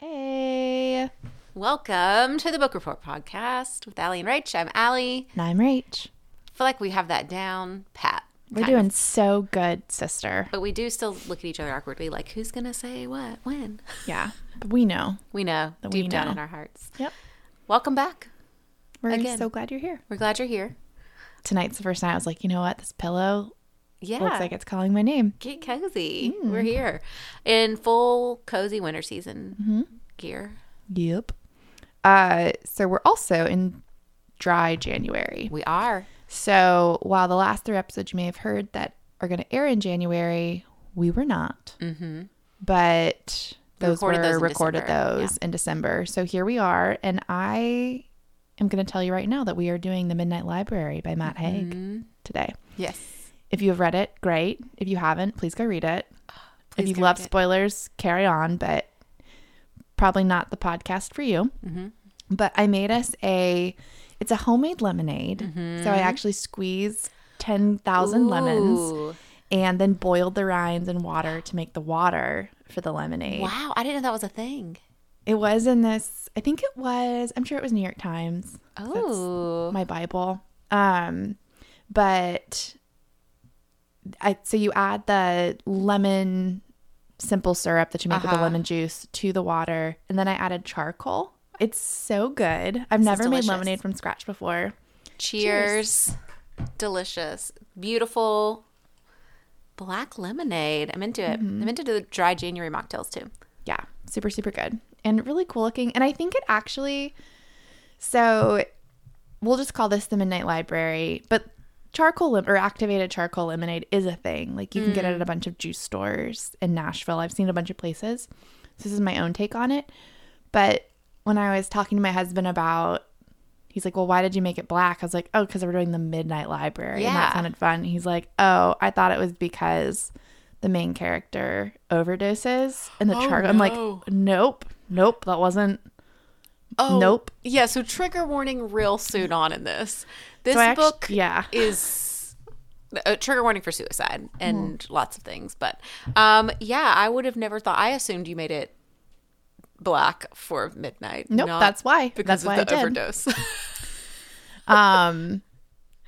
Hey, welcome to the Book Report Podcast with Allie and Rach. I'm Allie. And I'm Rach. I feel like we have that down pat. We're doing so good, sister. But we do still look at each other awkwardly, like, who's going to say what, when? Yeah, but we know. We know, deep down in our hearts. Yep. Welcome back. We're so glad you're here. We're glad you're here. Tonight's the first night I was like, you know what? This pillow looks like it's calling my name. Get cozy. We're here in full cozy winter season gear. Yep. So we're also in dry January. We are. So while the last three episodes you may have heard that are going to air in January, we were not. Mm-hmm. But those recorded those in December. So here we are. And I am going to tell you right now that we are doing The Midnight Library by Matt Haig today. Yes. If you have read it, great. If you haven't, please go read it. If you love spoilers, carry on. But probably not the podcast for you. Mm-hmm. But I made us it's a homemade lemonade. Mm-hmm. So I actually squeezed 10,000 lemons and then boiled the rinds in water to make the water for the lemonade. Wow. I didn't know that was a thing. It was in this, I think it was, I'm sure it was New York Times. Oh. That's my Bible. So you add the lemon simple syrup that you make with the lemon juice to the water. And then I added charcoal. It's so good. I've never made lemonade from scratch before. Cheers. Delicious. Beautiful black lemonade. I'm into it. Mm-hmm. I'm into the dry January mocktails too. Yeah. Super, super good. And really cool looking. And I think it actually – so we'll just call this the Midnight Library. But charcoal or activated charcoal lemonade is a thing. Like you can get it at a bunch of juice stores in Nashville. I've seen a bunch of places. So this is my own take on it. But – when I was talking to my husband about, he's like, well, why did you make it black? I was like, oh, because we're doing the Midnight Library. Yeah. And that sounded fun. He's like, oh, I thought it was because the main character overdoses and the charcoal. I'm like, nope, that wasn't. Oh, nope. Yeah. So trigger warning real soon on in this. This book is a trigger warning for suicide and lots of things. But I would have never thought. I assumed you made it black for midnight. Nope, that's why. Because that's of why the overdose.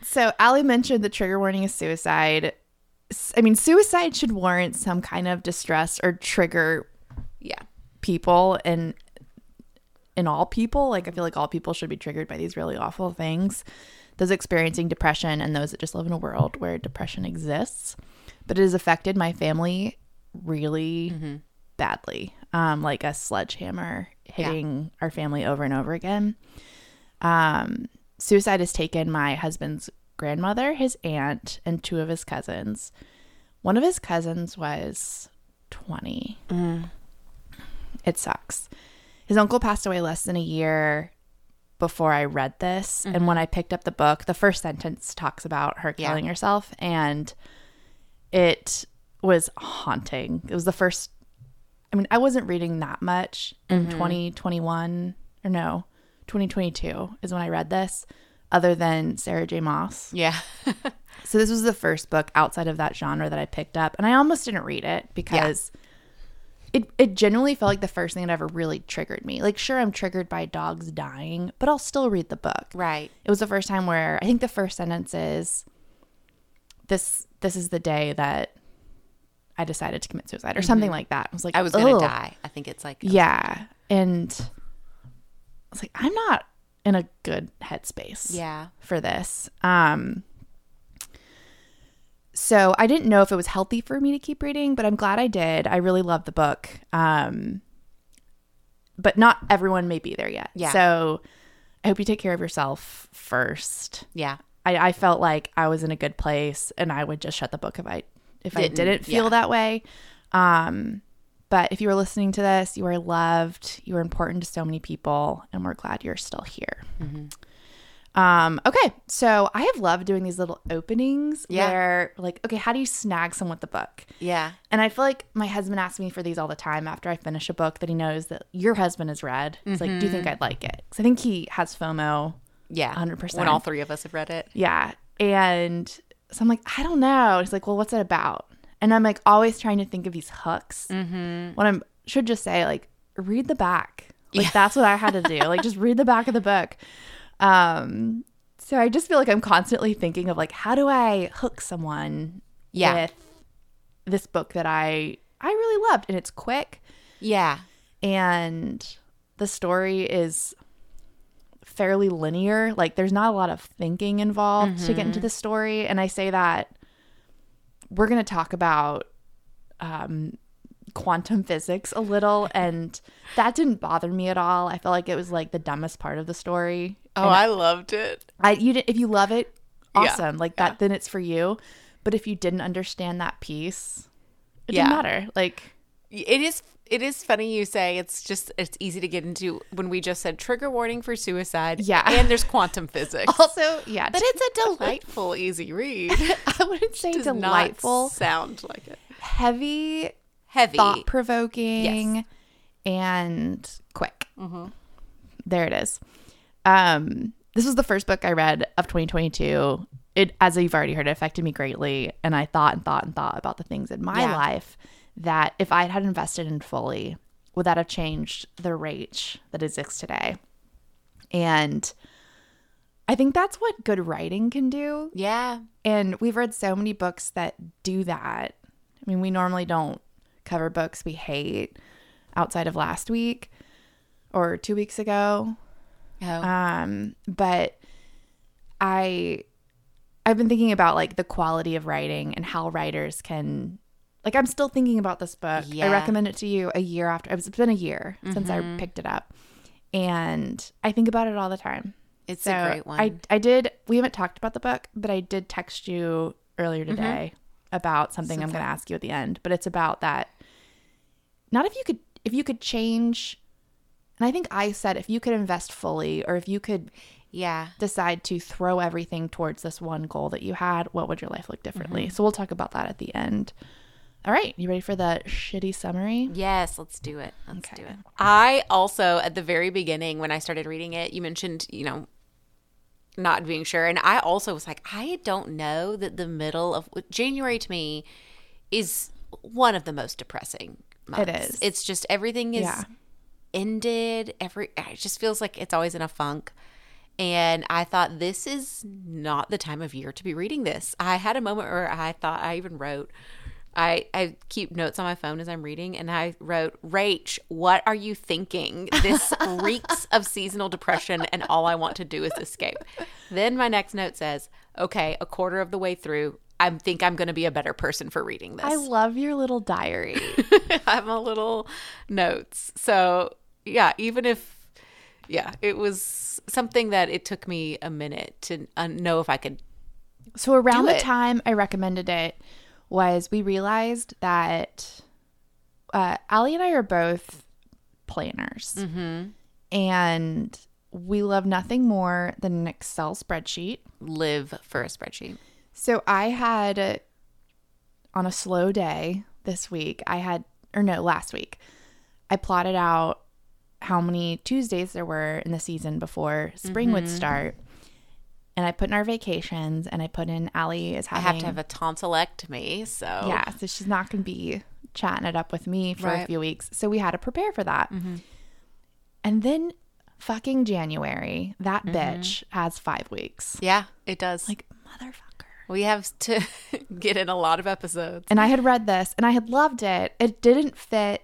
So Allie mentioned the trigger warning is suicide. I mean, suicide should warrant some kind of distress or trigger people and in all people. Like I feel like all people should be triggered by these really awful things. Those experiencing depression and those that just live in a world where depression exists. But it has affected my family really badly. Like a sledgehammer hitting our family over and over again. Suicide has taken my husband's grandmother, his aunt, and two of his cousins. One of his cousins was 20. It sucks. His uncle passed away less than a year before I read this. Mm-hmm. And when I picked up the book, the first sentence talks about her killing herself. And it was haunting. It was the first. I mean, I wasn't reading that much in 2022 is when I read this, other than Sarah J. Moss. Yeah. So this was the first book outside of that genre that I picked up. And I almost didn't read it because it genuinely felt like the first thing that ever really triggered me. Like, sure, I'm triggered by dogs dying, but I'll still read the book. Right. It was the first time where I think the first sentence is, this is the day that I decided to commit suicide or something like that. I was like, I was going to die. I think it's like. Yeah. And I was like, I'm not in a good headspace for this. So I didn't know if it was healthy for me to keep reading, but I'm glad I did. I really love the book. But not everyone may be there yet. Yeah. So I hope you take care of yourself first. Yeah. I felt like I was in a good place and I would just shut the book if I didn't feel that way. But if you were listening to this, you are loved. You are important to so many people, and we're glad you're still here. Mm-hmm. Okay, so I have loved doing these little openings where, like, okay, how do you snag someone with the book? Yeah. And I feel like my husband asks me for these all the time after I finish a book that he knows that your husband has read. He's like, do you think I'd like it? Because I think he has FOMO. Yeah. 100%. When all three of us have read it. Yeah. And so I'm like, I don't know. He's like, well, what's it about? And I'm like always trying to think of these hooks when I should just say like, read the back. Like that's what I had to do. Like just read the back of the book. So I just feel like I'm constantly thinking of like, how do I hook someone with this book that I really loved? And it's quick. Yeah. And the story is fairly linear. Like there's not a lot of thinking involved to get into the story. And I say that we're going to talk about quantum physics a little, and that didn't bother me at all. I felt like it was like the dumbest part of the story. Oh, I loved it. If you love it, awesome. Yeah, like that, then it's for you. But if you didn't understand that piece, it didn't matter. Like it is funny you say. It's easy to get into when we just said trigger warning for suicide. Yeah, and there's quantum physics. Also, yeah, but it's a delightful easy read. I wouldn't say does delightful. Not sound like it. Heavy, thought-provoking, and quick. There it is. This was the first book I read of 2022. It, as you've already heard, it affected me greatly, and I thought about the things in my life that if I had invested in fully, would that have changed the Rach that exists today? And I think that's what good writing can do. Yeah. And we've read so many books that do that. I mean, we normally don't cover books we hate outside of last week or 2 weeks ago. But I've been thinking about like the quality of writing and how writers can, like, I'm still thinking about this book. I recommend it to you a year after. It's been a year since I picked it up, and I think about it all the time. It's so a great one. We haven't talked about the book, but I did text you earlier today about something I'm going to ask you at the end, but it's about that. Not if you could change, and I think I said if you could invest fully, or if you could decide to throw everything towards this one goal that you had, what would your life look differently? So we'll talk about that at the end. All right, you ready for the shitty summary? Yes, let's do it. Let's do it. I also, at the very beginning when I started reading it, you mentioned, you know, not being sure. And I also was like, I don't know that the middle of January to me is one of the most depressing months. It is. It's just everything is ended. It just feels like it's always in a funk. And I thought, this is not the time of year to be reading this. I had a moment where I thought, I even wrote, I keep notes on my phone as I'm reading, and I wrote, Rach, what are you thinking? This reeks of seasonal depression, and all I want to do is escape. Then my next note says, okay, a quarter of the way through, I think I'm going to be a better person for reading this. I love your little diary. I'm a little notes. So, yeah, even if, it was something that it took me a minute to know if I could. So around the time I recommended it, was we realized that Allie and I are both planners, and we love nothing more than an Excel spreadsheet. Live for a spreadsheet. So I had, on a slow day this week, last week, I plotted out how many Tuesdays there were in the season before spring would start. And I put in our vacations, and I put in Allie is having. I have to have a tonsillectomy, so. Yeah, so she's not going to be chatting it up with me for a few weeks. So we had to prepare for that. And then fucking January, that bitch has 5 weeks. Yeah, it does. Like, motherfucker. We have to get in a lot of episodes. And I had read this, and I had loved it. It didn't fit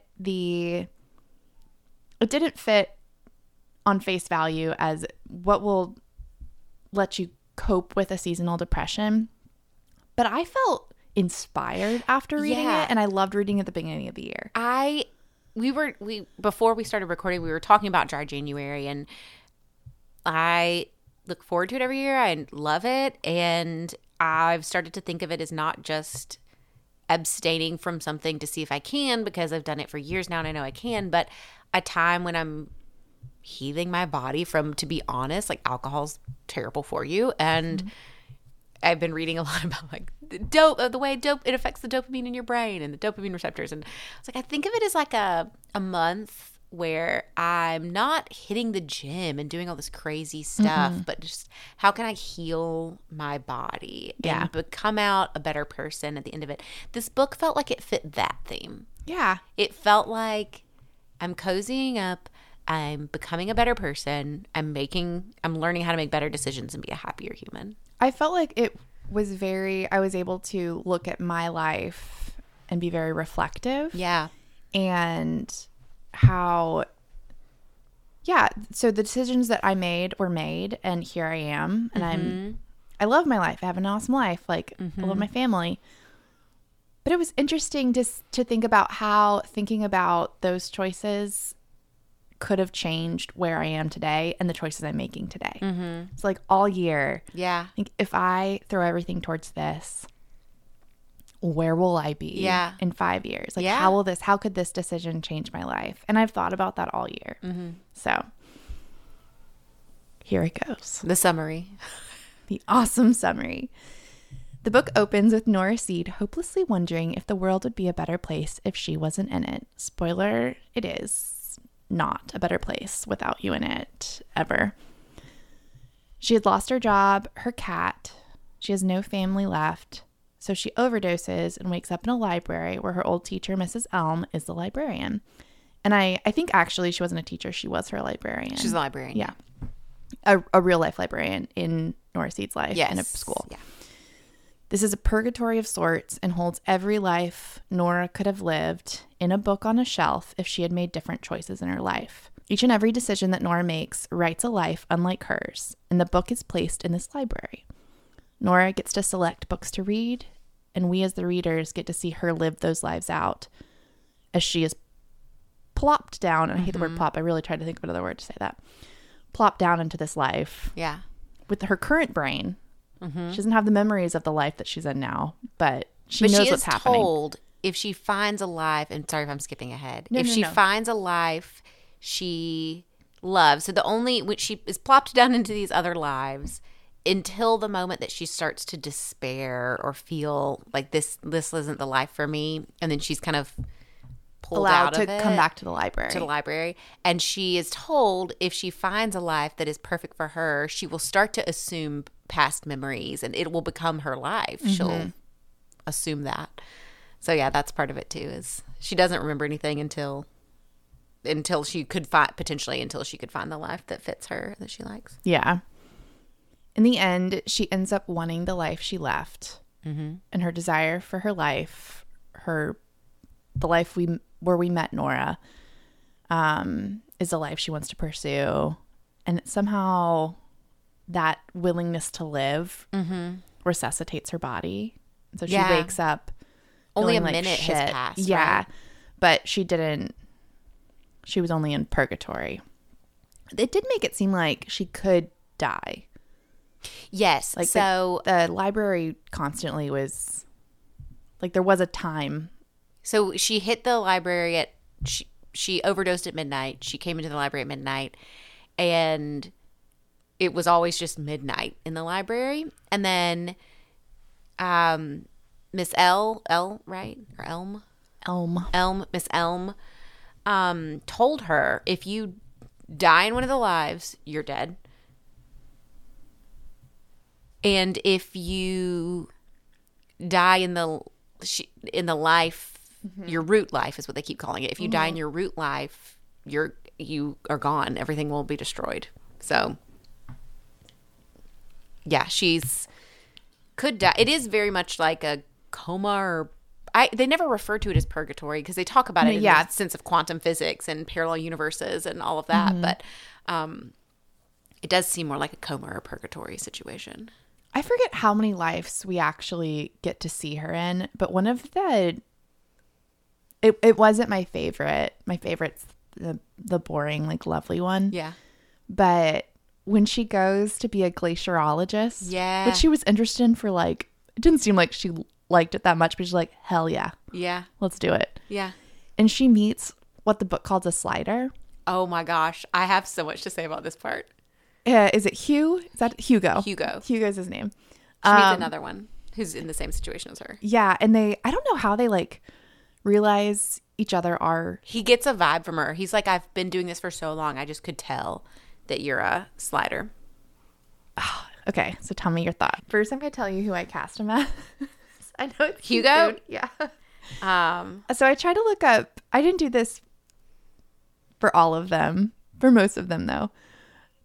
on face value as what will let you cope with a seasonal depression, but I felt inspired after reading it, and I loved reading at the beginning of the year. We before we started recording, we were talking about Dry January, and I look forward to it every year. I love it, and I've started to think of it as not just abstaining from something to see if I can, because I've done it for years now and I know I can, but a time when I'm healing my body from, to be honest, like, alcohol's terrible for you, and I've been reading a lot about like the way it affects the dopamine in your brain and the dopamine receptors, and it's like I think of it as like a month where I'm not hitting the gym and doing all this crazy stuff, mm-hmm. but just how can I heal my body and become out a better person at the end of it? This book felt like it fit that theme. Yeah. It felt like I'm cozying up. I'm becoming a better person. I'm learning how to make better decisions and be a happier human. I felt like it was I was able to look at my life and be very reflective. Yeah. And so the decisions that I made were made, and here I am, and mm-hmm. I love my life. I have an awesome life. Like, mm-hmm. I love my family. But it was interesting to think about how thinking about those choices could have changed where I am today and the choices I'm making today. Mm-hmm. It's like all year. Yeah. Like, if I throw everything towards this, where will I be in 5 years? Like, how could this decision change my life? And I've thought about that all year. Mm-hmm. So here it goes. The summary. The awesome summary. The book opens with Nora Seed hopelessly wondering if the world would be a better place if she wasn't in it. Spoiler, it is not a better place without you in it, ever. She had lost her job, her cat. She has no family left. So she overdoses and wakes up in a library where her old teacher, Mrs. Elm, is the librarian. And I think actually she wasn't a teacher. She was her librarian. She's a librarian. Yeah. A real-life librarian in Nora Seed's life in a school. Yeah. This is a purgatory of sorts and holds every life Nora could have lived in a book on a shelf if she had made different choices in her life. Each and every decision that Nora makes writes a life unlike hers, and the book is placed in this library. Nora gets to select books to read, and we as the readers get to see her live those lives out as she is plopped down. And I hate the word plop. I really tried to think of another word to say that. Plopped down into this life. Yeah. With her current brain. Mm-hmm. She doesn't have the memories of the life that she's in now, but she knows what's happening. But she is told if she finds a life, and sorry if I'm skipping ahead, if she finds a life she loves. So she is plopped down into these other lives until the moment that she starts to despair or feel like this isn't the life for me, and then she's kind of pulled out of it. Allowed to come back to the library. And she is told if she finds a life that is perfect for her, she will start to assume past memories and it will become her life. Mm-hmm. She'll assume that. So yeah, that's part of it too, is she doesn't remember anything until she could find the life that fits her, that she likes. Yeah. In the end, she ends up wanting the life she left, mm-hmm. and her desire for her life, the life where we met Nora, is the life she wants to pursue, and somehow that willingness to live resuscitates her body. So she wakes up. Only a minute has passed. Yeah, right? But she didn't. She was only in purgatory. It did make it seem like she could die. Yes. Like, so the library constantly was like, there was a time. So she hit the library she overdosed at midnight. She came into the library at midnight, and it was always just midnight in the library. And then Miss L, right? Or Elm? Elm. Miss Elm told her, if you die in one of the lives, you're dead. And if you die in the life, your root life is what they keep calling it. If you die in your root life, you are gone. Everything will be destroyed. So yeah, she's could die. It is very much like a coma, or they never refer to it as purgatory because they talk about it in the sense of quantum physics and parallel universes and all of that. Mm-hmm. But it does seem more like a coma or a purgatory situation. I forget how many lives we actually get to see her in, but one of the – it wasn't my favorite. My favorite's the boring, like, lovely one. Yeah. But when she goes to be a glaciologist, which she was interested in for, like – it didn't seem like she liked it that much, but she's like, hell yeah. Yeah. Let's do it. Yeah. And she meets what the book calls a slider. Oh, my gosh. I have so much to say about this part. Is it Hugh? Is that Hugo? Hugo. Hugo's his name. She needs another one who's in the same situation as her. Yeah, and I don't know how they like realize each other are... He gets a vibe from her. He's like, I've been doing this for so long. I just could tell that you're a slider. Oh, okay, so tell me your thought. First, I'm going to tell you who I cast him as. I know it's Hugo. Yeah. So I tried to look up. I didn't do this for all of them. For most of them, though.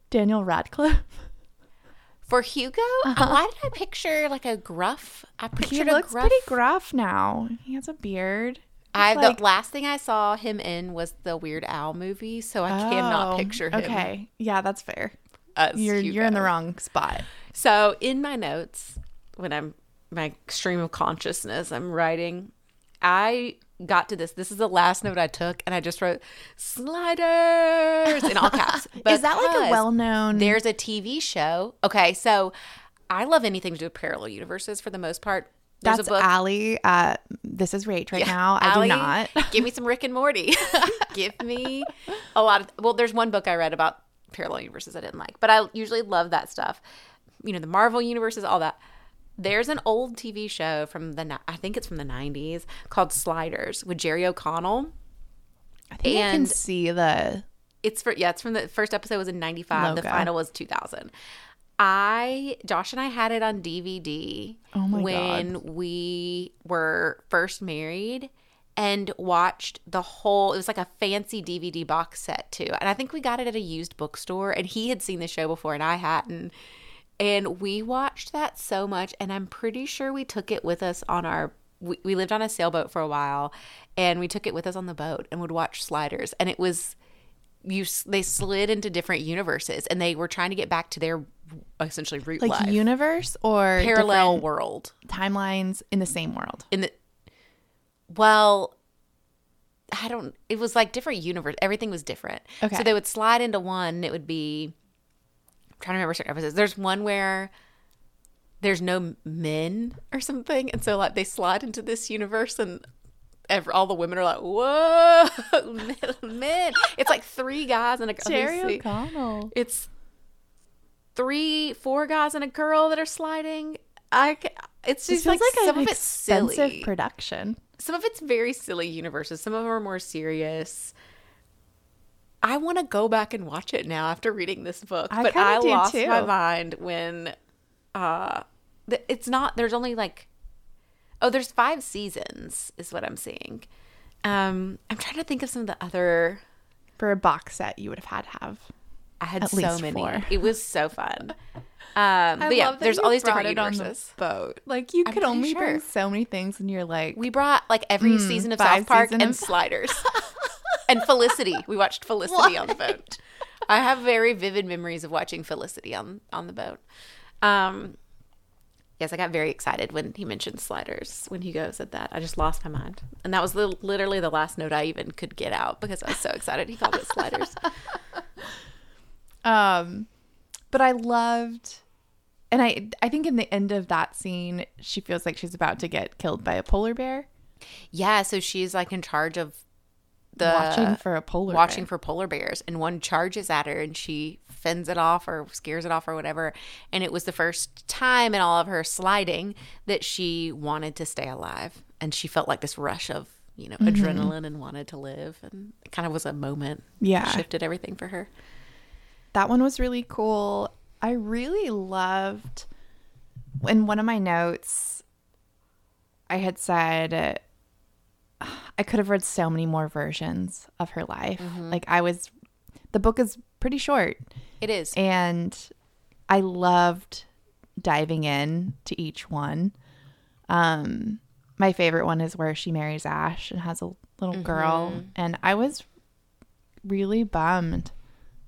Daniel Radcliffe. For Hugo? Uh-huh. Why did I picture like a gruff? He looks pretty gruff now. He has a beard. The last thing I saw him in was the Weird Al movie, so I cannot picture him. Okay. Yeah, that's fair. You're in the wrong spot. So in my notes, when my stream of consciousness, I'm writing, I got to this is the last note I took, and I just wrote Sliders in all caps. Is that like a well-known? There's a TV show. Okay, so I love anything to do with parallel universes for the most part. There's That's a book. Allie. This is Rach right now. Allie, do not. Give me some Rick and Morty. Give me a lot of – well, there's one book I read about parallel universes I didn't like, but I usually love that stuff. You know, the Marvel universes, all that. There's an old TV show I think it's from the 90s called Sliders with Jerry O'Connell. I think I can see the – it's from the first episode was in 95. Logo. The final was 2000. Josh and I had it on DVD when we were first married and watched the whole – it was like a fancy DVD box set too. And I think we got it at a used bookstore, and he had seen the show before and I hadn't. And we watched that so much, and I'm pretty sure we took it with us on our – we lived on a sailboat for a while, and we took it with us on the boat and would watch Sliders. And it was – they slid into different universes, and they were trying to get back to their – essentially root like life. Universe or parallel world timelines in the same world it was like different universe, everything was different. Okay, so they would slide into one. It would be I'm trying to remember certain episodes. There's one where there's no men or something, and so like they slide into this universe and all the women are like, whoa, men. It's like three guys and a girl. Jerry O'Connell. It's 4 guys and a girl that are sliding. It's just like some of it's silly. Expensive production. Some of it's very silly universes. Some of them are more serious. I want to go back and watch it now after reading this book, but I lost my mind when it's not. There's only like there's 5 seasons is what I'm seeing. I'm trying to think of some of the other. For a box set, you would have had to have. I had so many. 4. It was so fun. But yeah, there's all these different universes. On the boat. Like you could only bring so many things, and you're like, we brought like every season of South Park and Sliders, and Felicity. We watched Felicity on the boat. I have very vivid memories of watching Felicity on the boat. Yes, I got very excited when he mentioned Sliders. When Hugo said that, I just lost my mind, and that was literally the last note I even could get out because I was so excited. He called it Sliders. But I loved, and I think in the end of that scene, she feels like she's about to get killed by a polar bear. Yeah, so she's like in charge of watching for polar bears, and one charges at her, and she fends it off or scares it off or whatever. And it was the first time in all of her sliding that she wanted to stay alive, and she felt like this rush of adrenaline and wanted to live, and it kind of was a moment. Yeah, it shifted everything for her. That one was really cool. I really loved, in one of my notes, I had said I could have read so many more versions of her life. Mm-hmm. Like the book is pretty short. It is. And I loved diving in to each one. My favorite one is where she marries Ash and has a little girl. And I was really bummed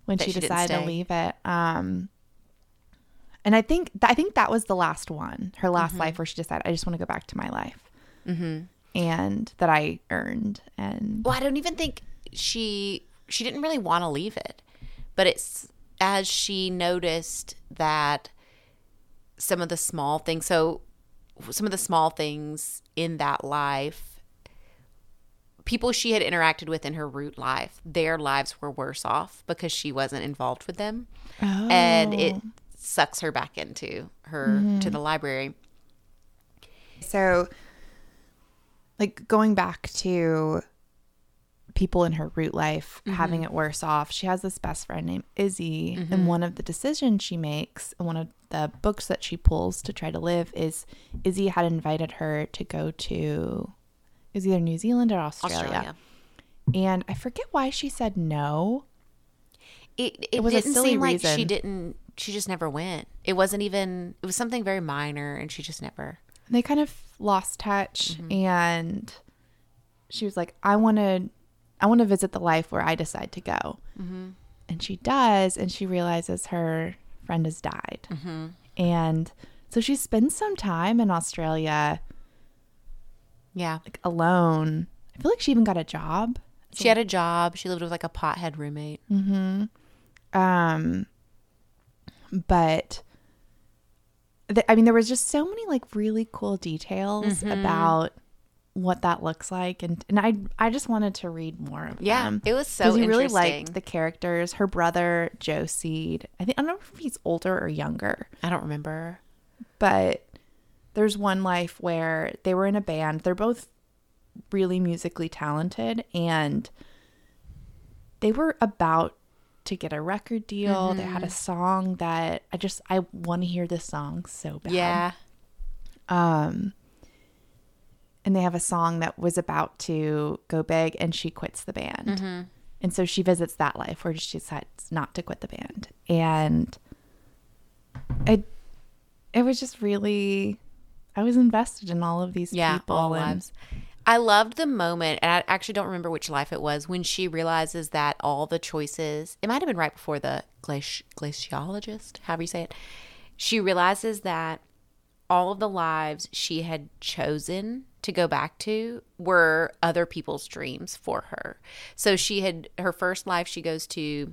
when she decided to leave it. And I think that was the last one, her last life, where she decided, I just want to go back to my life. Mm-hmm. And that I earned. And well, I don't even think she didn't really want to leave it. But it's as she noticed that some of the small things in that life, people she had interacted with in her root life, their lives were worse off because she wasn't involved with them. Oh. And it sucks her back into her to the library. So like going back to people in her root life mm-hmm. having it worse off. She has this best friend named Izzy, mm-hmm. and one of the decisions she makes, and one of the books that she pulls to try to live, is Izzy had invited her to go to, it was either New Zealand or Australia. And I forget why she said no. It was didn't a silly seem like reason. She just never went. It was something very minor, and she just never. They kind of lost touch, mm-hmm. and she was like, I want to visit the life where I decide to go. Mm-hmm. And she does, and she realizes her friend has died. Mm-hmm. And so she spends some time in Australia alone. I feel like she even got a job. She had a job. She lived with, like, a pothead roommate. Mm-hmm. But, there was just so many, like, really cool details mm-hmm. about what that looks like, and I just wanted to read more of them. Yeah, it was so interesting. Because you really liked the characters. Her brother, Joe Seed. I don't know if he's older or younger. I don't remember. But there's one life where they were in a band. They're both really musically talented, and they were about to get a record deal. Mm-hmm. They had a song that I want to hear this song so bad. Yeah. And they have a song that was about to go big, and she quits the band. Mm-hmm. And so she visits that life where she decides not to quit the band. And it was just really, I was invested in all of these people. All lives. I loved the moment, and I actually don't remember which life it was, when she realizes that all the choices, it might have been right before the glaciologist, however you say it, she realizes that all of the lives she had chosen to go back to were other people's dreams for her. So her first life she goes to,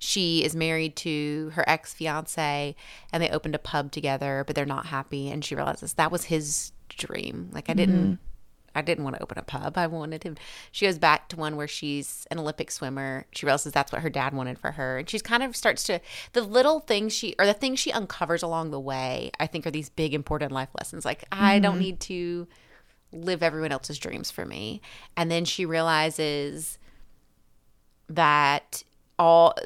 she is married to her ex-fiance, and they opened a pub together, but they're not happy, and she realizes that was his dream. Like, I didn't want to open a pub. I wanted him. She goes back to one where she's an Olympic swimmer. She realizes that's what her dad wanted for her. And she's kind of starts to – the things she uncovers along the way, I think, are these big, important life lessons. Like, mm-hmm. I don't need to live everyone else's dreams for me. And then she realizes that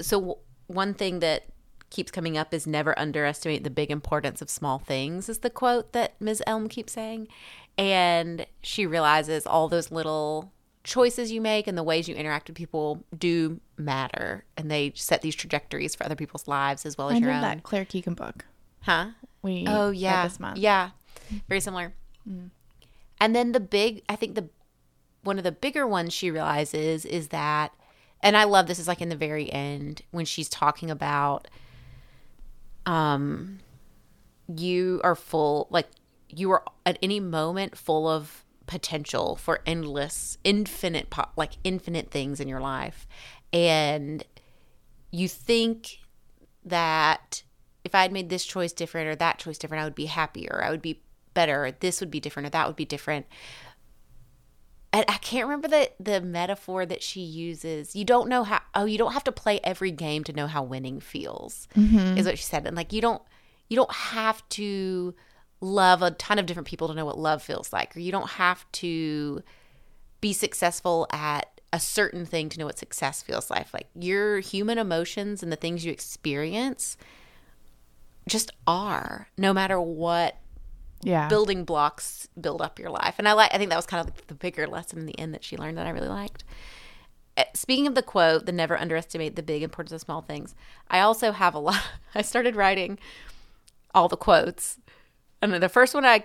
so one thing that keeps coming up is never underestimate the big importance of small things, is the quote that Ms. Elm keeps saying. And she realizes all those little choices you make and the ways you interact with people do matter. And they set these trajectories for other people's lives as well as your own. I read that Claire Keegan book. Huh? Read this month. Yeah. Very similar. Mm-hmm. And then one of the bigger ones she realizes is that, and I love this is like in the very end when she's talking about you are full, like, you are at any moment full of potential for infinite things in your life. And you think that if I had made this choice different or that choice different, I would be happier, I would be better, this would be different or that would be different. And I can't remember the metaphor that she uses. You don't know how – you don't have to play every game to know how winning feels, mm-hmm. is what she said. And, like, you don't have to love a ton of different people to know what love feels like, or you don't have to be successful at a certain thing to know what success feels like. Like, your human emotions and the things you experience just are, no matter what. Yeah. Building blocks build up your life. And I think that was kind of the bigger lesson in the end that she learned that I really liked. Speaking of the quote, the never underestimate the big importance of small things, I also have a lot. I started writing all the quotes. And the first one I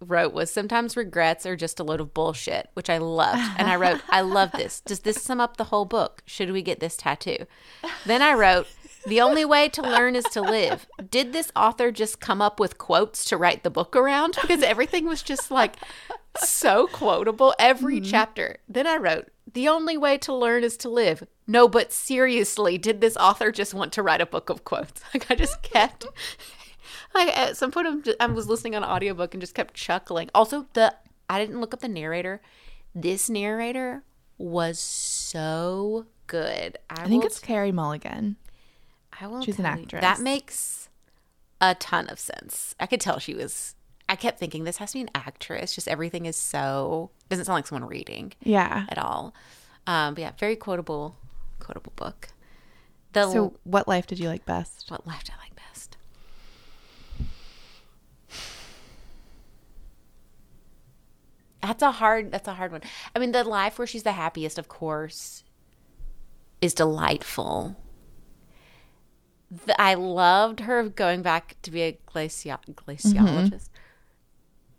wrote was, sometimes regrets are just a load of bullshit, which I loved. And I wrote, I love this. Does this sum up the whole book? Should we get this tattoo? Then I wrote, the only way to learn is to live. Did this author just come up with quotes to write the book around? Because everything was just, like, so quotable, every mm-hmm. chapter. Then I wrote, the only way to learn is to live. No, but seriously, did this author just want to write a book of quotes? Like, I just kept – like, at some point I was listening on an audiobook and just kept chuckling. Also, I didn't look up the narrator. This narrator was so good. I think it's Carrie Mulligan. She's an actress. That makes a ton of sense. I could tell she was I kept thinking this has to be an actress. Just everything is so – doesn't sound like someone reading at all. But yeah, very quotable book. So what life did you like best? What life did I like best? That's a hard one. I mean, the life where she's the happiest, of course, is delightful. I loved her going back to be a glaciologist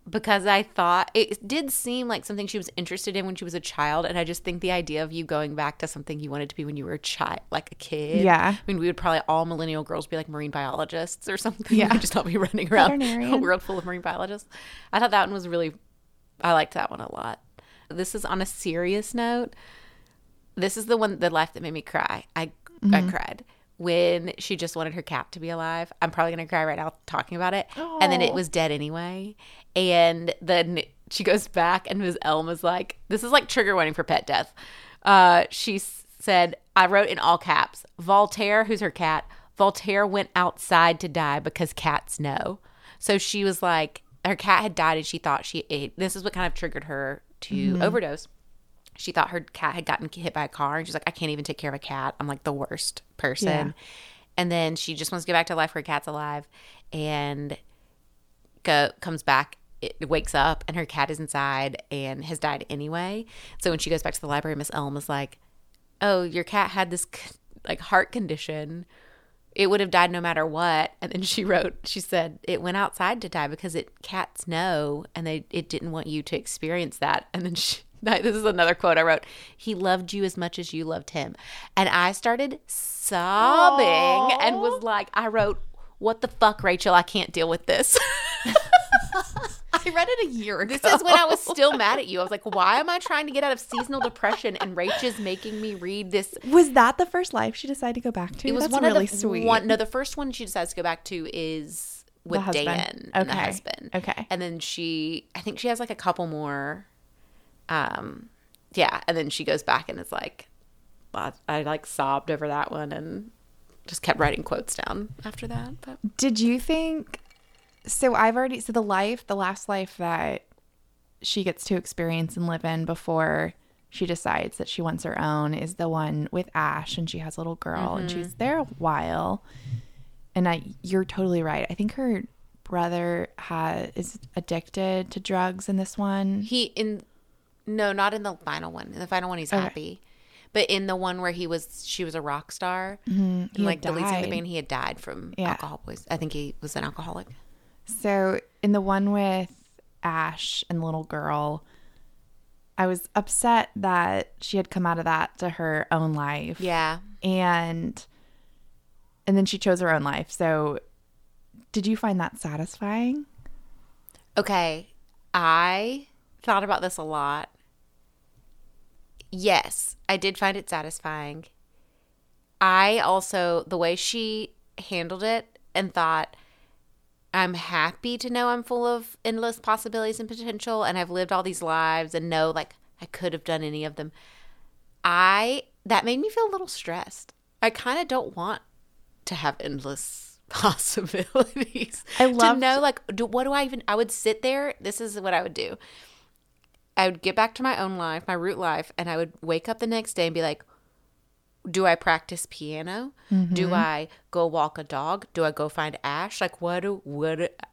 because I thought it did seem like something she was interested in when she was a child, and I just think the idea of you going back to something you wanted to be when you were a child, like a kid. Yeah, I mean, we would probably all millennial girls be like marine biologists or something. Yeah, we'd just not be running around a world full of marine biologists. I thought that one was really. I liked that one a lot. This is on a serious note. This is the one, the life that made me cry. I cried. When she just wanted her cat to be alive. I'm probably going to cry right now talking about it. Aww. And then it was dead anyway. And then she goes back and Ms. Elm is like, this is like trigger warning for pet death. She said, I wrote in all caps, Voltaire, who's her cat, Voltaire went outside to die because cats know. So she was like, her cat had died and she thought she ate. This is what kind of triggered her to overdose. She thought her cat had gotten hit by a car, and she's like, I can't even take care of a cat. I'm like the worst person. Yeah. And then she just wants to get back to life where her cat's alive, and comes back, it wakes up, and her cat is inside and has died anyway. So when she goes back to the library, Miss Elm is like, oh, your cat had this like heart condition. It would have died no matter what. And then she said, it went outside to die because cats know, and it didn't want you to experience that. And then this is another quote I wrote. He loved you as much as you loved him. And I started sobbing and was like, I wrote, what the fuck, Rachel? I can't deal with this. I read it a year ago. This is when I was still mad at you. I was like, why am I trying to get out of seasonal depression and Rach is making me read this? Was that the first life she decided to go back to? It was sweet. The first one she decides to go back to is with Dan and the husband. Okay. And then I think she has like a couple more. Yeah, and then she goes back and is like, I like sobbed over that one and just kept writing quotes down after that. But. Did you think – so the last life that she gets to experience and live in before she decides that she wants her own is the one with Ash, and she has a little girl and she's there a while. And you're totally right. I think her brother is addicted to drugs in this one. No, not in the final one. In the final one, he's happy. But in the one where she was a rock star, like the lead singer of the band, he had died from alcohol poisoning. I think he was an alcoholic. So in the one with Ash and the little girl, I was upset that she had come out of that to her own life. Yeah. And then she chose her own life. So did you find that satisfying? Okay. I thought about this a lot. Yes, I did find it satisfying. I also, the way she handled it and thought, I'm happy to know I'm full of endless possibilities and potential, and I've lived all these lives and know, like, I could have done any of them. That made me feel a little stressed. I kind of don't want to have endless possibilities. I love to know, like, what do I even, I would sit there, this is what I would do. I would get back to my own life, my root life, and I would wake up the next day and be like, do I practice piano? Do I go walk a dog? Do I go find Ash? Like, what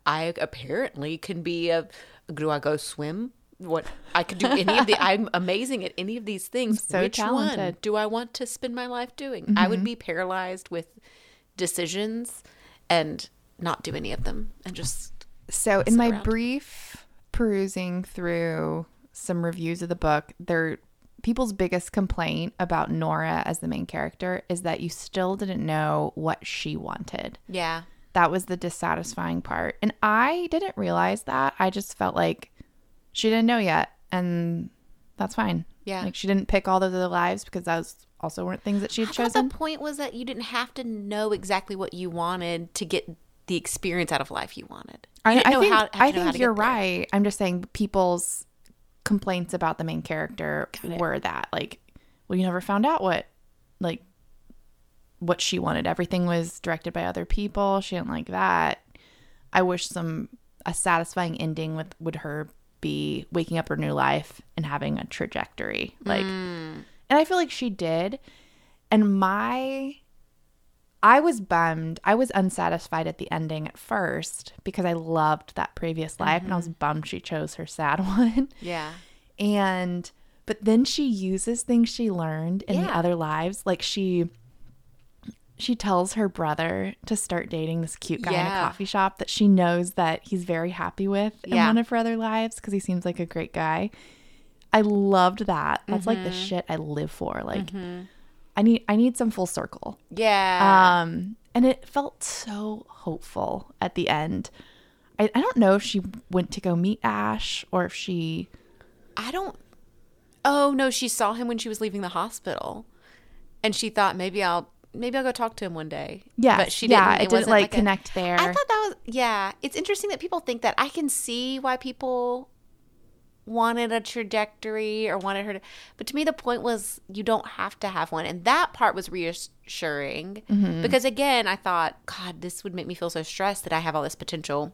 I apparently can be do I go swim? What I could do any of the, I'm amazing at any of these things. So which talented. One do I want to spend my life doing? I would be paralyzed with decisions and not do any of them and just so in my brief perusing through some reviews of the book, people's biggest complaint about Nora as the main character is that you still didn't know what she wanted. Yeah. That was the dissatisfying part. And I didn't realize that. I just felt like she didn't know yet, and that's fine. Yeah. Like, she didn't pick all of the lives because that was also weren't things that she had chosen. The point was that you didn't have to know exactly what you wanted to get the experience out of life you wanted. I think you're right. I'm just saying people's complaints about the main character were that, like, well, you never found out what she wanted. Everything was directed by other people. She didn't like that. I wish some a satisfying ending would her be waking up her new life and having a trajectory. Like, and I feel like she did. And I was bummed. I was unsatisfied at the ending at first because I loved that previous life, and I was bummed she chose her sad one. Yeah. But then she uses things she learned in the other lives. Like she tells her brother to start dating this cute guy in a coffee shop that she knows that he's very happy with in one of her other lives because he seems like a great guy. I loved that. That's like the shit I live for. Like I need some full circle. Yeah. And it felt so hopeful at the end. I don't know if she went to go meet Ash or if she Oh no, she saw him when she was leaving the hospital. And she thought maybe I'll go talk to him one day. Yeah. But she didn't. It didn't like connect there. I thought that was It's interesting that people think that. I can see why people wanted a trajectory or wanted her to, but to me the point was you don't have to have one, and that part was reassuring because again I thought, God, this would make me feel so stressed that I have all this potential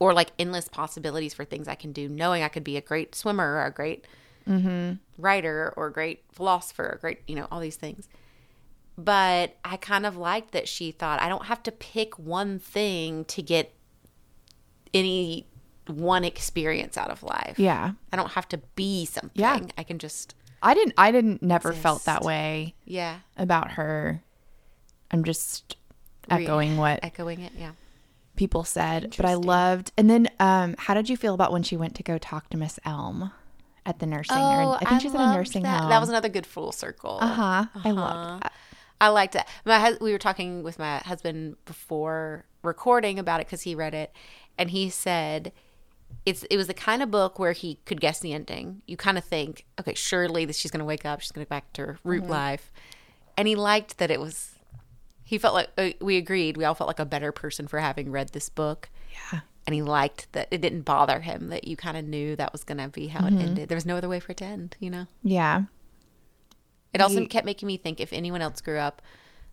or like endless possibilities for things I can do, knowing I could be a great swimmer or a great writer or a great philosopher or great, you know, all these things. But I kind of liked that she thought I don't have to pick one thing to get any one experience out of life. Yeah. I don't have to be something. Yeah. I can just never exist. Felt that way. Yeah. About her. I'm just echoing it, yeah. People said, but I loved. And then how did you feel about when she went to go talk to Miss Elm at the nursing I think she's in a nursing home. That was another good full circle. I loved that. I liked that. We were talking with my husband before recording about it because he read it, and he said It was the kind of book where he could guess the ending. You kind of think, okay, surely that she's going to wake up. She's going to go back to her root life. And he liked that it was – he felt like we agreed. We all felt like a better person for having read this book. Yeah. And he liked that it didn't bother him, that you kind of knew that was going to be how it ended. There was no other way for it to end, you know? Yeah. It also kept making me think if anyone else grew up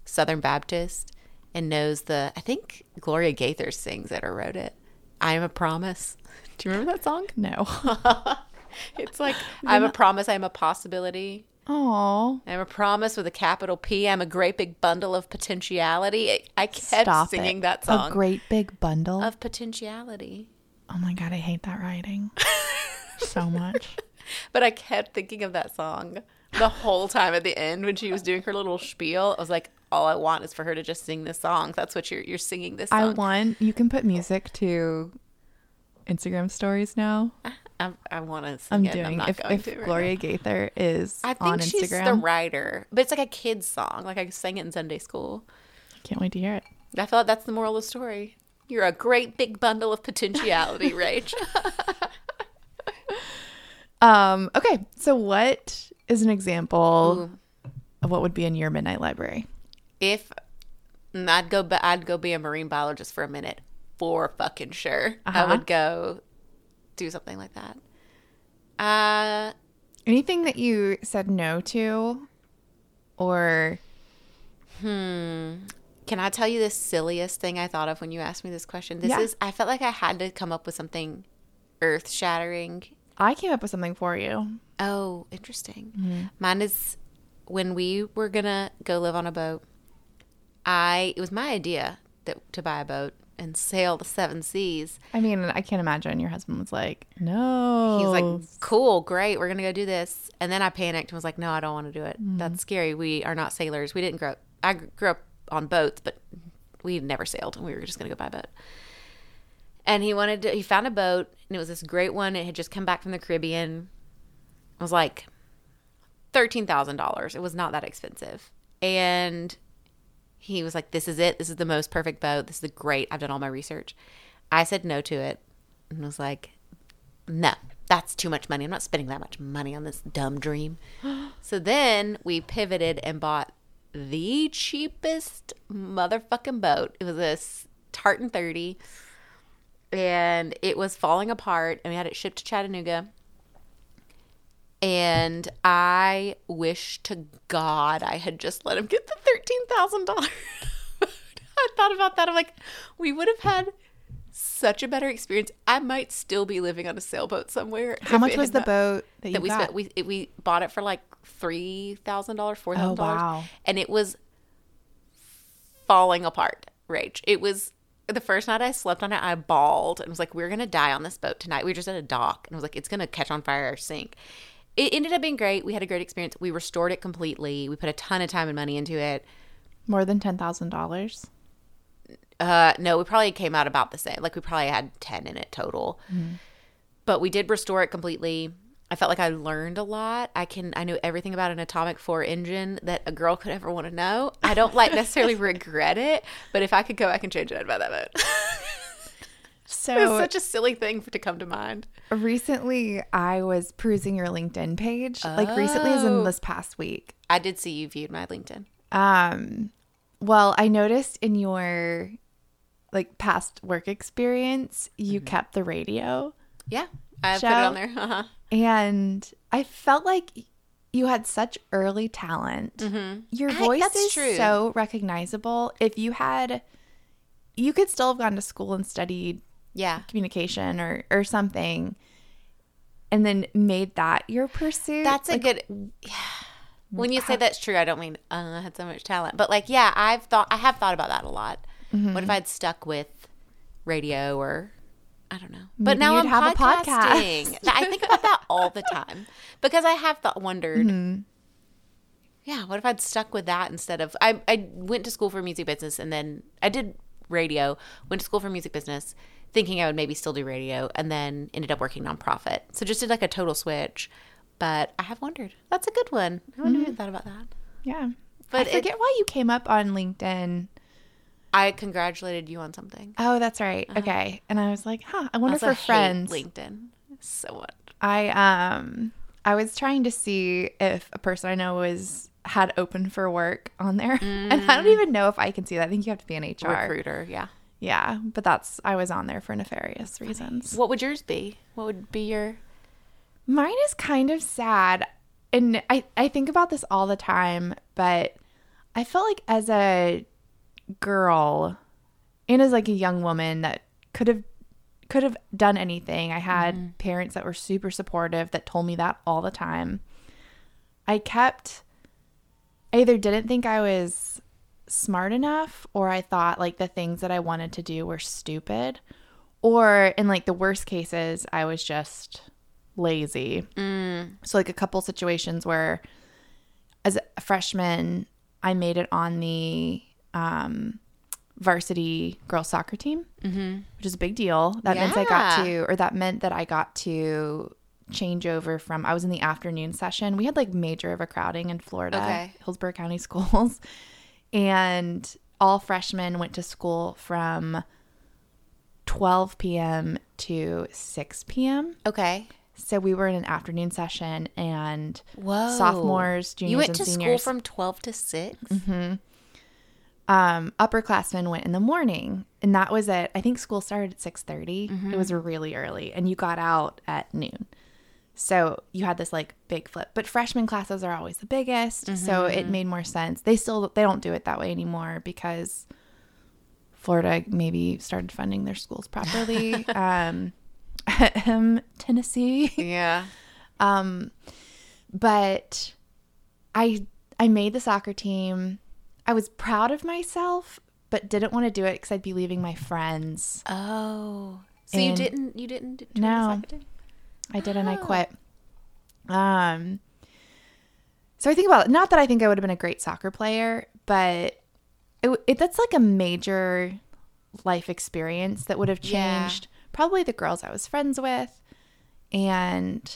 Southern Baptist and knows I think Gloria Gaither sings it or wrote it. I Am a Promise. Do you remember that song? No. It's like, I'm a promise, I'm a possibility. Aww. I'm a promise with a capital P. I'm a great big bundle of potentiality. I kept singing that song. A great big bundle? Of potentiality. Oh my God, I hate that writing so much. But I kept thinking of that song the whole time at the end when she was doing her little spiel. I was like, all I want is for her to just sing this song. That's what you're singing this song. You can put music to Instagram stories now. I want to sing it. I'm not going to. If Gloria Gaither is on Instagram. I think she's the writer. But it's like a kid's song. Like I sang it in Sunday school. I can't wait to hear it. I feel like that's the moral of the story. You're a great big bundle of potentiality, Rach. Okay, so what is an example of what would be in your midnight library? I'd go be a marine biologist for a minute, for fucking sure. I would go do something like that. Anything that you said no to, or can I tell you the silliest thing I thought of when you asked me this question? I felt like I had to come up with something earth-shattering. I came up with something for you. Oh, interesting. Mine is when we were gonna go live on a boat. It was my idea to buy a boat and sail the 7 seas. I mean, I can't imagine your husband was like, no. He's like, cool, great, we're gonna go do this. And then I panicked and was like, no, I don't want to do it. That's scary. We are not sailors. I grew up on boats, but we never sailed, and we were just gonna go buy a boat. And he found a boat, and it was this great one. It had just come back from the Caribbean. It was like $13,000. It was not that expensive. And he was like, this is it. This is the most perfect boat. This is great. I've done all my research. I said no to it and was like, no, that's too much money. I'm not spending that much money on this dumb dream. So then we pivoted and bought the cheapest motherfucking boat. It was this Tartan 30, and it was falling apart, and we had it shipped to Chattanooga. And I wish to God I had just let him get the $13,000. I thought about that. I'm like, we would have had such a better experience. I might still be living on a sailboat somewhere. How much was the boat that you got? Spent, we bought it for like $3,000, $4,000. Oh, wow. And it was falling apart, Rach. It was the first night I slept on it, I bawled and was like, we're going to die on this boat tonight. We were just at a dock and I was like, it's going to catch on fire or sink. It ended up being great. We had a great experience. We restored it completely. We put a ton of time and money into it. More than $10,000? No, we probably came out about the same. Like, we probably had 10 in it total. Mm-hmm. But we did restore it completely. I felt like I learned a lot. I knew everything about an Atomic Four engine that a girl could ever want to know. I don't necessarily regret it, but if I could go back and change it, I'd buy that boat. So it's such a silly thing to come to mind. Recently, I was perusing your LinkedIn page. Oh. Like recently as in this past week. I did see you viewed my LinkedIn. Well, I noticed in your past work experience, you mm-hmm. kept the radio. Yeah, I put it on there. Uh-huh. And I felt like you had such early talent. Mm-hmm. Your voice is true. So recognizable. If you could still have gone to school and studied communication or something and then made that your pursuit. That's a good – yeah. When you say that's true, I don't mean I had so much talent. But I have thought about that a lot. Mm-hmm. What if I'd stuck with radio or I don't know. But maybe now you'd have podcasting. A podcast. I think about that all the time because I have wondered. Mm-hmm. Yeah, what if I'd stuck with that instead of I went to school for music business and then I did radio. Went to school for music business, thinking I would maybe still do radio, and then ended up working nonprofit. So just did a total switch. But I have wondered. That's a good one. I wonder if you thought about that. Yeah. But I forget why you came up on LinkedIn. I congratulated you on something. Oh, that's right. Uh-huh. Okay. And I was like, I wonder if we're friends. I hate LinkedIn so much. I was trying to see if a person I know had open for work on there. Mm. And I don't even know if I can see that. I think you have to be an HR. Recruiter, yeah. Yeah. But I was on there for nefarious reasons. What would yours be? What would be your... Mine is kind of sad, and I think about this all the time, but I felt like as a girl and as a young woman that could have done anything, I had mm-hmm. parents that were super supportive that told me that all the time. I either didn't think I was smart enough or I thought the things that I wanted to do were stupid, or in the worst cases, I was just... lazy. Mm. So a couple situations where as a freshman I made it on the varsity girls soccer team, mm-hmm. which is a big deal. That meant I got to change over from, I was in the afternoon session. We had major overcrowding in Florida, Hillsborough County Schools, and all freshmen went to school from 12 p.m. to 6 p.m. Okay. So we were in an afternoon session, and Whoa. Sophomores, juniors, and seniors. You went to school from 12 to 6? Mm-hmm. Upperclassmen went in the morning, and that was it. I think school started at 6:30. Mm-hmm. It was really early, and you got out at noon. So you had this, big flip. But freshman classes are always the biggest, mm-hmm. so it made more sense. They don't do it that way anymore because Florida maybe started funding their schools properly. Tennessee. Yeah. But I made the soccer team. I was proud of myself, but didn't want to do it because I'd be leaving my friends. Oh. So and you didn't join the soccer team? I didn't. I quit. So I think about it. Not that I think I would have been a great soccer player, but that's a major life experience that would have changed probably the girls I was friends with, and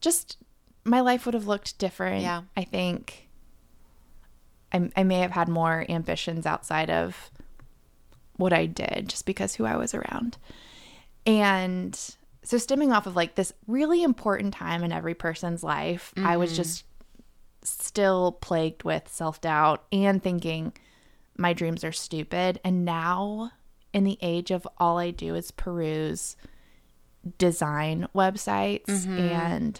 just my life would have looked different. Yeah. I think I may have had more ambitions outside of what I did just because who I was around. And so stemming off of this really important time in every person's life, mm-hmm. I was just still plagued with self-doubt and thinking my dreams are stupid. And now in the age of all I do is peruse design websites mm-hmm. and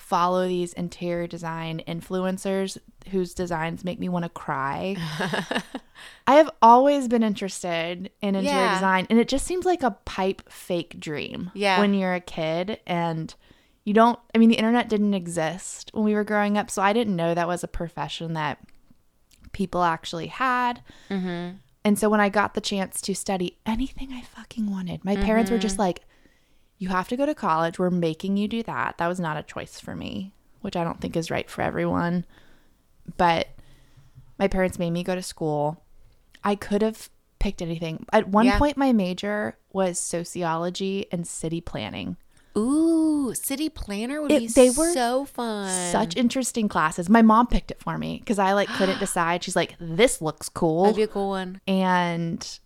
follow these interior design influencers whose designs make me want to cry. I have always been interested in interior design, and it just seems like a pipe fake dream when you're a kid, and you don't, I mean, the internet didn't exist when we were growing up, so I didn't know that was a profession that people actually had. Mm-hmm. And so when I got the chance to study anything I fucking wanted, my parents were just like, you have to go to college. We're making you do that. That was not a choice for me, which I don't think is right for everyone. But my parents made me go to school. I could have picked anything. At one point, my major was sociology and city planning. Ooh, city planner would be so fun. Such interesting classes. My mom picked it for me because I couldn't decide. She's like, this looks cool. That'd be a cool one. And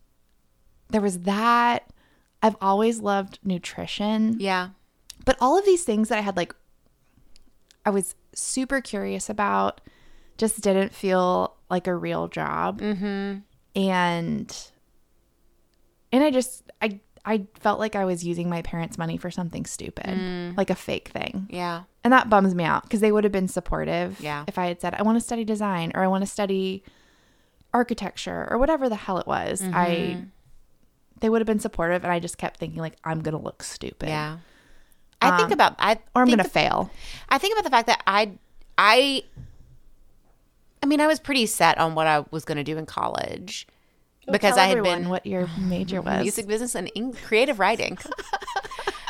there was that. I've always loved nutrition. Yeah. But all of these things that I had I was super curious about just didn't feel like a real job. Mm-hmm. And I felt like I was using my parents' money for something stupid, like a fake thing. Yeah. And that bums me out because they would have been supportive if I had said, I want to study design or I want to study architecture or whatever the hell it was. Mm-hmm. They would have been supportive, and I just kept thinking, I'm going to look stupid. Yeah. I'm going to fail. I think about the fact that I was pretty set on what I was going to do in college. Because I had been what your major was. Music business and creative writing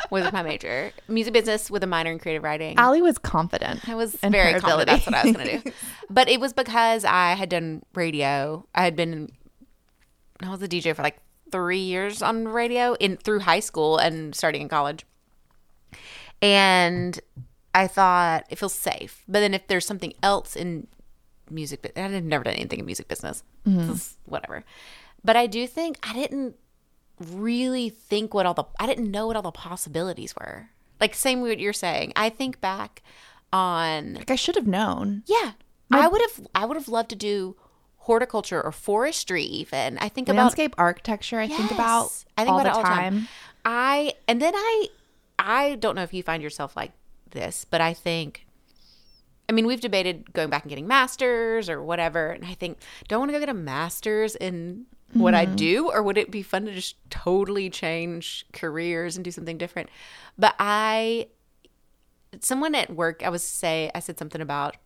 was my major. Music business with a minor in creative writing. Allie was confident. I was very confident that's what I was going to do. But it was because I had done radio. I was a DJ for 3 years on radio through high school and starting in college. And I thought it feels safe. But then if there's something else in music, I've never done anything in music business. Mm-hmm. Whatever. But I do think I didn't really think I didn't know what all the possibilities were. Same with what you're saying. I think back on I should have known. Yeah. I would have loved to do horticulture or forestry even. I think about landscape architecture. I think about it all the time. I don't know if you find yourself like this, but I think we've debated going back and getting masters or whatever, and I think, do I want to go get a master's in what I do, or would it be fun to just totally change careers and do something different? But someone at work, I said something about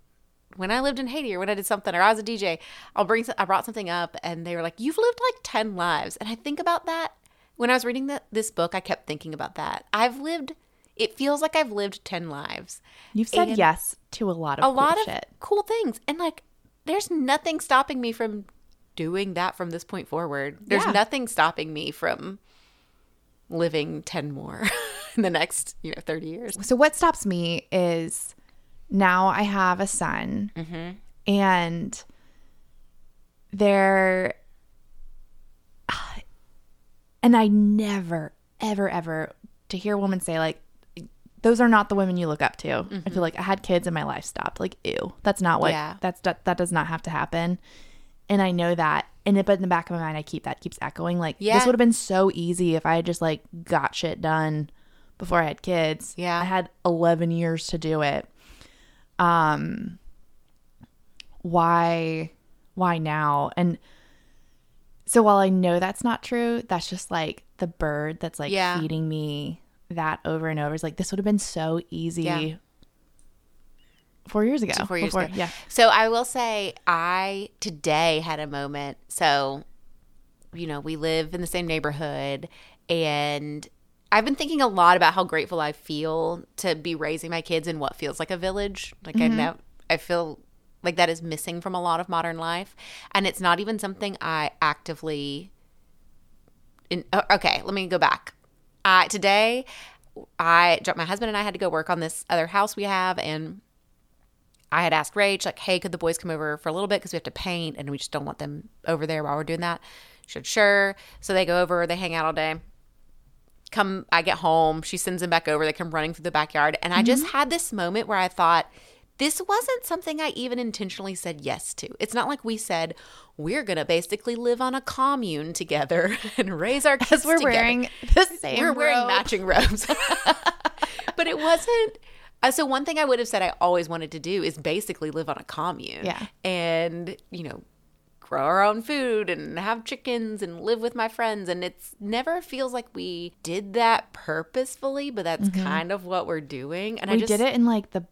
when I lived in Haiti or when I did something or I was a DJ, I brought something up, and they were like, you've lived 10 lives. And I think about that. When I was reading this book, I kept thinking about that. It feels like I've lived 10 lives. You've said yes to a lot of cool things. And there's nothing stopping me from doing that from this point forward. There's nothing stopping me from living 10 more in the next 30 years. So what stops me is now I have a son, and and I never, ever, ever to hear a woman say those are not the women you look up to. Mm-hmm. I feel I had kids and my life stopped. Ew, that's not what. Yeah. That does not have to happen. And I know that. But in the back of my mind, keeps echoing. This would have been so easy if I had just got shit done before I had kids. Yeah, I had 11 years to do it. Why now? And so while I know that's not true, that's just the bird that's feeding me that over and over. It's this would have been so easy 4 years ago. 4 years ago. Yeah. So I will say I today had a moment. So, we live in the same neighborhood, and I've been thinking a lot about how grateful I feel to be raising my kids in what feels like a village. I feel like that is missing from a lot of modern life, and it's not even something I actively okay, let me go back. Today, my husband and I had to go work on this other house we have, and I had asked Rach, hey, could the boys come over for a little bit because we have to paint, and we just don't want them over there while we're doing that. She said, sure. So they go over. They hang out all day. I get home. She sends them back over. They come running through the backyard. And I just had this moment where I thought, this wasn't something I even intentionally said yes to. It's not we said, we're going to basically live on a commune together and raise our kids together. We're wearing matching robes. But it wasn't So one thing I would have said I always wanted to do is basically live on a commune. Yeah. And, you know, grow our own food and have chickens and live with my friends. And it's never feels like we did that purposefully, but that's kind of what we're doing. And we did it in like the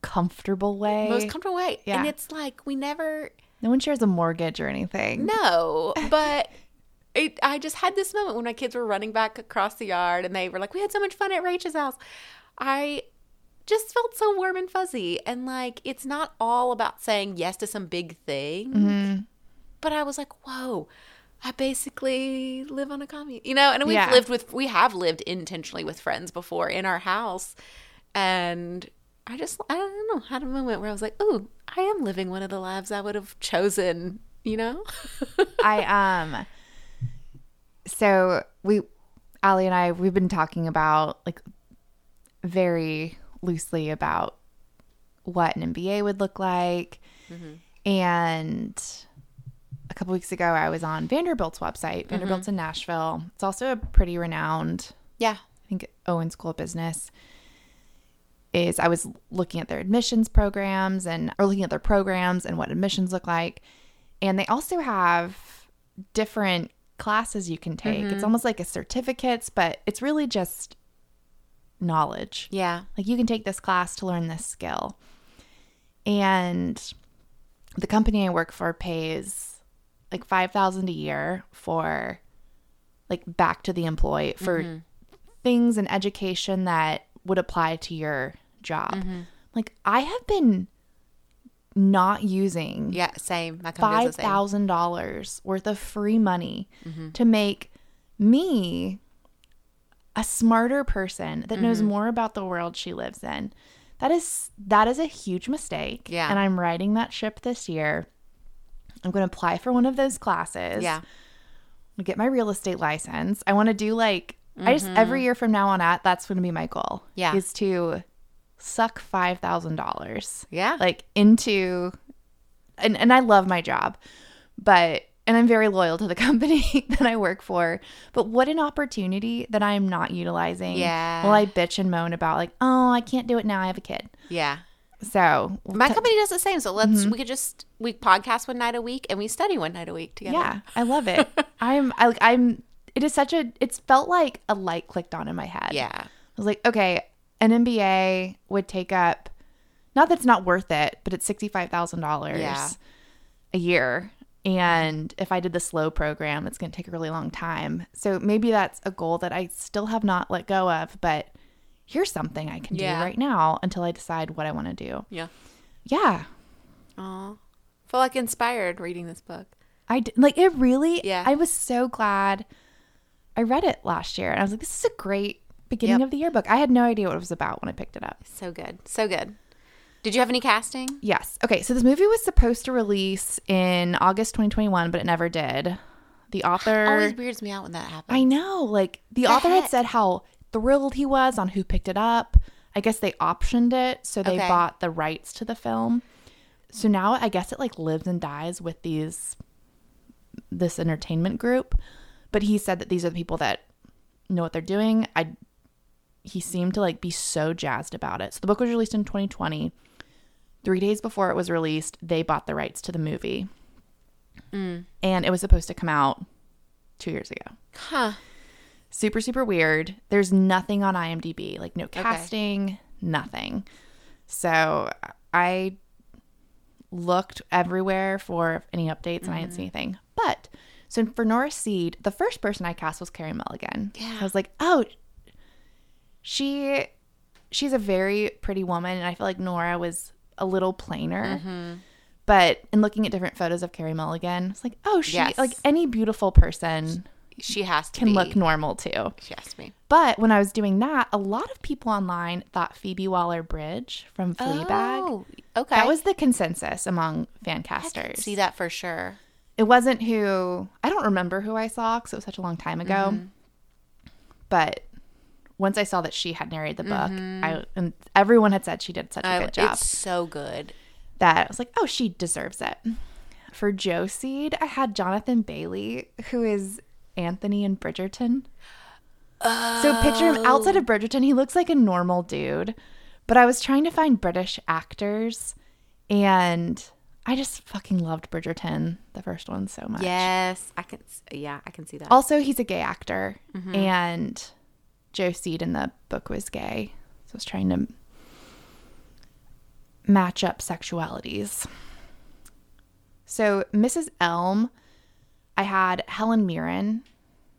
comfortable way. Most comfortable way. Yeah. And it's like we never. No one shares a mortgage or anything. No, but I just had this moment when my kids were running back across the yard and they were like, we had so much fun at Rach's house. I just felt so warm and fuzzy. And like, it's not all about saying yes to some big thing. Mm-hmm. But I was like, whoa, I basically live on a commune, you know? And we've lived intentionally with friends before in our house. And I don't know, had a moment where I was like, ooh, I am living one of the lives I would have chosen, you know? So Allie and I, we've been talking about like very loosely about what an MBA would look like. Mm-hmm. And a couple weeks ago, I was on Vanderbilt's website. Vanderbilt's in Nashville. It's also a pretty renowned. Yeah. I think Owen School of Business is. I was looking at their admissions programs and what admissions look like. And they also have different classes you can take. It's almost like a certificates, but it's really just knowledge. Yeah. Like you can take this class to learn this skill. And the company I work for pays like $5,000 a year for like back to the employee for things and education that would apply to your job. Like I have been not using $5,000 worth of free money to make me a smarter person that knows more about the world she lives in. That is a huge mistake. Yeah. And I'm riding that ship this year. I'm going to apply for one of those classes. Yeah. I'll get my real estate license. I want to do like I just every year from now on out, that's going to be my goal. Yeah. Is to suck $5,000. Yeah. Like into and I love my job. And I'm very loyal to the company that I work for. But what an opportunity that I'm not utilizing. Yeah. While I bitch and moan about like, oh, I can't do it now. I have a kid. Yeah. So my company does the same. So let's we podcast one night a week and we study one night a week together. Yeah, I love it. It's felt like a light clicked on in my head. Yeah. I was like, okay, an MBA would take up, not that it's not worth it, but it's $65,000 a year. And if I did the slow program, it's going to take a really long time. So maybe that's a goal that I still have not let go of, but here's something I can do right now until I decide what I want to do. Yeah. Yeah. Aw. I feel like inspired reading this book. I was so glad I read it last year. And I was like, this is a great beginning of the year book. I had no idea what it was about when I picked it up. So good. So good. Did you have any casting? Yes. Okay, so this movie was supposed to release in August 2021, but it never did. The author... always weirds me out when that happens. I know. Like, the author had said how thrilled he was on who picked it up. I guess they optioned it, so they bought the rights to the film. So now I guess it, like, lives and dies with this entertainment group. But he said that these are the people that know what they're doing. He seemed to, like, be so jazzed about it. So the book was released in 2020. 3 days before it was released, they bought the rights to the movie. Mm. And it was supposed to come out 2 years ago. Huh. Super, super weird. There's nothing on IMDb. Like, no casting, nothing. So I looked everywhere for any updates, and I didn't see anything. But so for Nora Seed, the first person I cast was Carrie Mulligan. Yeah. I was like, oh, she's a very pretty woman, and I feel like Nora was a little plainer. But in looking at different photos of Carrie Mulligan, it's like, oh, she like any beautiful person she has to can look normal too. She has to be. But when I was doing that, a lot of people online thought Phoebe Waller-Bridge from Fleabag. Oh, okay. That was the consensus among fancasters. I can see that for sure. It wasn't who I don't remember who I saw because it was such a long time ago. But once I saw that she had narrated the book, and everyone had said she did such a good job. It's so good. That I was like, oh, she deserves it. For Josie, I had Jonathan Bailey, who is Anthony in Bridgerton. Oh. So picture him outside of Bridgerton. He looks like a normal dude. But I was trying to find British actors, and I just fucking loved Bridgerton, the first one, so much. Yes, I can. Yeah, I can see that. Also, he's a gay actor, mm-hmm. and Joe Seed in the book was gay, so I was trying to match up sexualities. So Mrs. Elm, I had Helen Mirren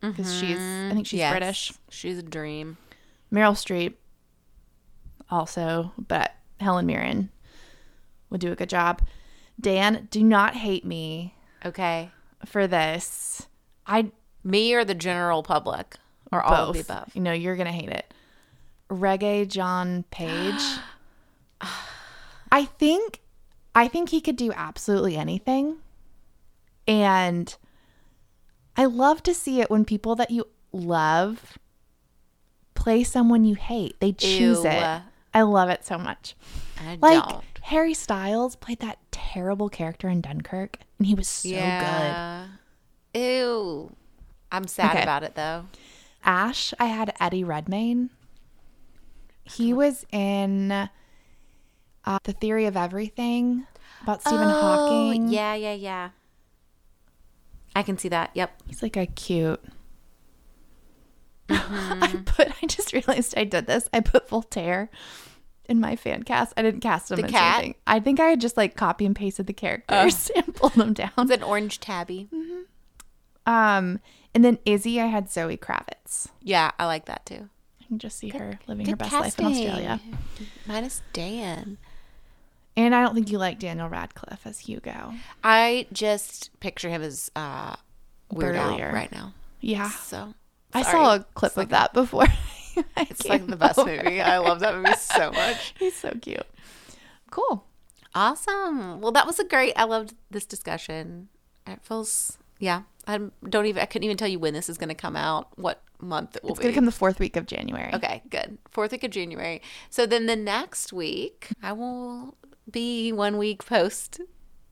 because mm-hmm. I think she's yes. British. She's a dream. Meryl Streep also, but Helen Mirren would do a good job. Dan, do not hate me. Okay. For this. Me or the general public? Or both. All of the above? You know, you're going to hate it. Reggae John Page. I think he could do absolutely anything. And I love to see it when people that you love play someone you hate. They choose Ew. It. I love it so much. I don't. Harry Styles played that terrible character in Dunkirk, and he was so good. Ew. I'm sad about it, though. Ash, I had Eddie Redmayne. He was in The Theory of Everything about Stephen Hawking. Yeah. I can see that. Yep. He's like a cute. Mm-hmm. I just realized I did this. I put Voltaire in my fan cast. I didn't cast him as anything. I think I had just like copy and pasted the characters and pulled them down. It's an orange tabby. Mm-hmm. And then Izzy, I had Zoe Kravitz. Yeah, I like that too. I can just see her living her best life in Australia. Minus Dan. And I don't think you like Daniel Radcliffe as Hugo. I just picture him as Weird Al right now. Yeah. So sorry. I saw a clip of that before. It's like the best movie. I love that movie so much. He's so cute. Cool. Awesome. Well, that was I loved this discussion. It feels, I couldn't even tell you when this is going to come out, what month it will be. It's going to come the fourth week of January. Okay, good. Fourth week of January. So then the next week, I will be 1 week post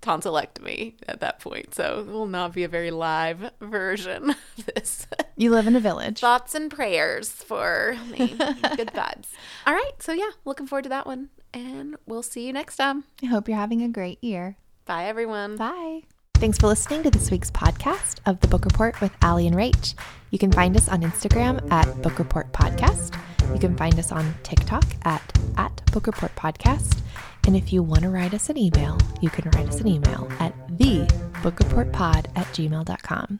tonsillectomy at that point. So it will not be a very live version of this. You live in a village. Thoughts and prayers for me. Good vibes. All right. So looking forward to that one. And we'll see you next time. I hope you're having a great year. Bye, everyone. Bye. Thanks for listening to this week's podcast of The Book Report with Allie and Rach. You can find us on Instagram at Book Report Podcast. You can find us on TikTok at Book Report Podcast. And if you want to write us an email, you can write us an email at thebookreportpod@gmail.com.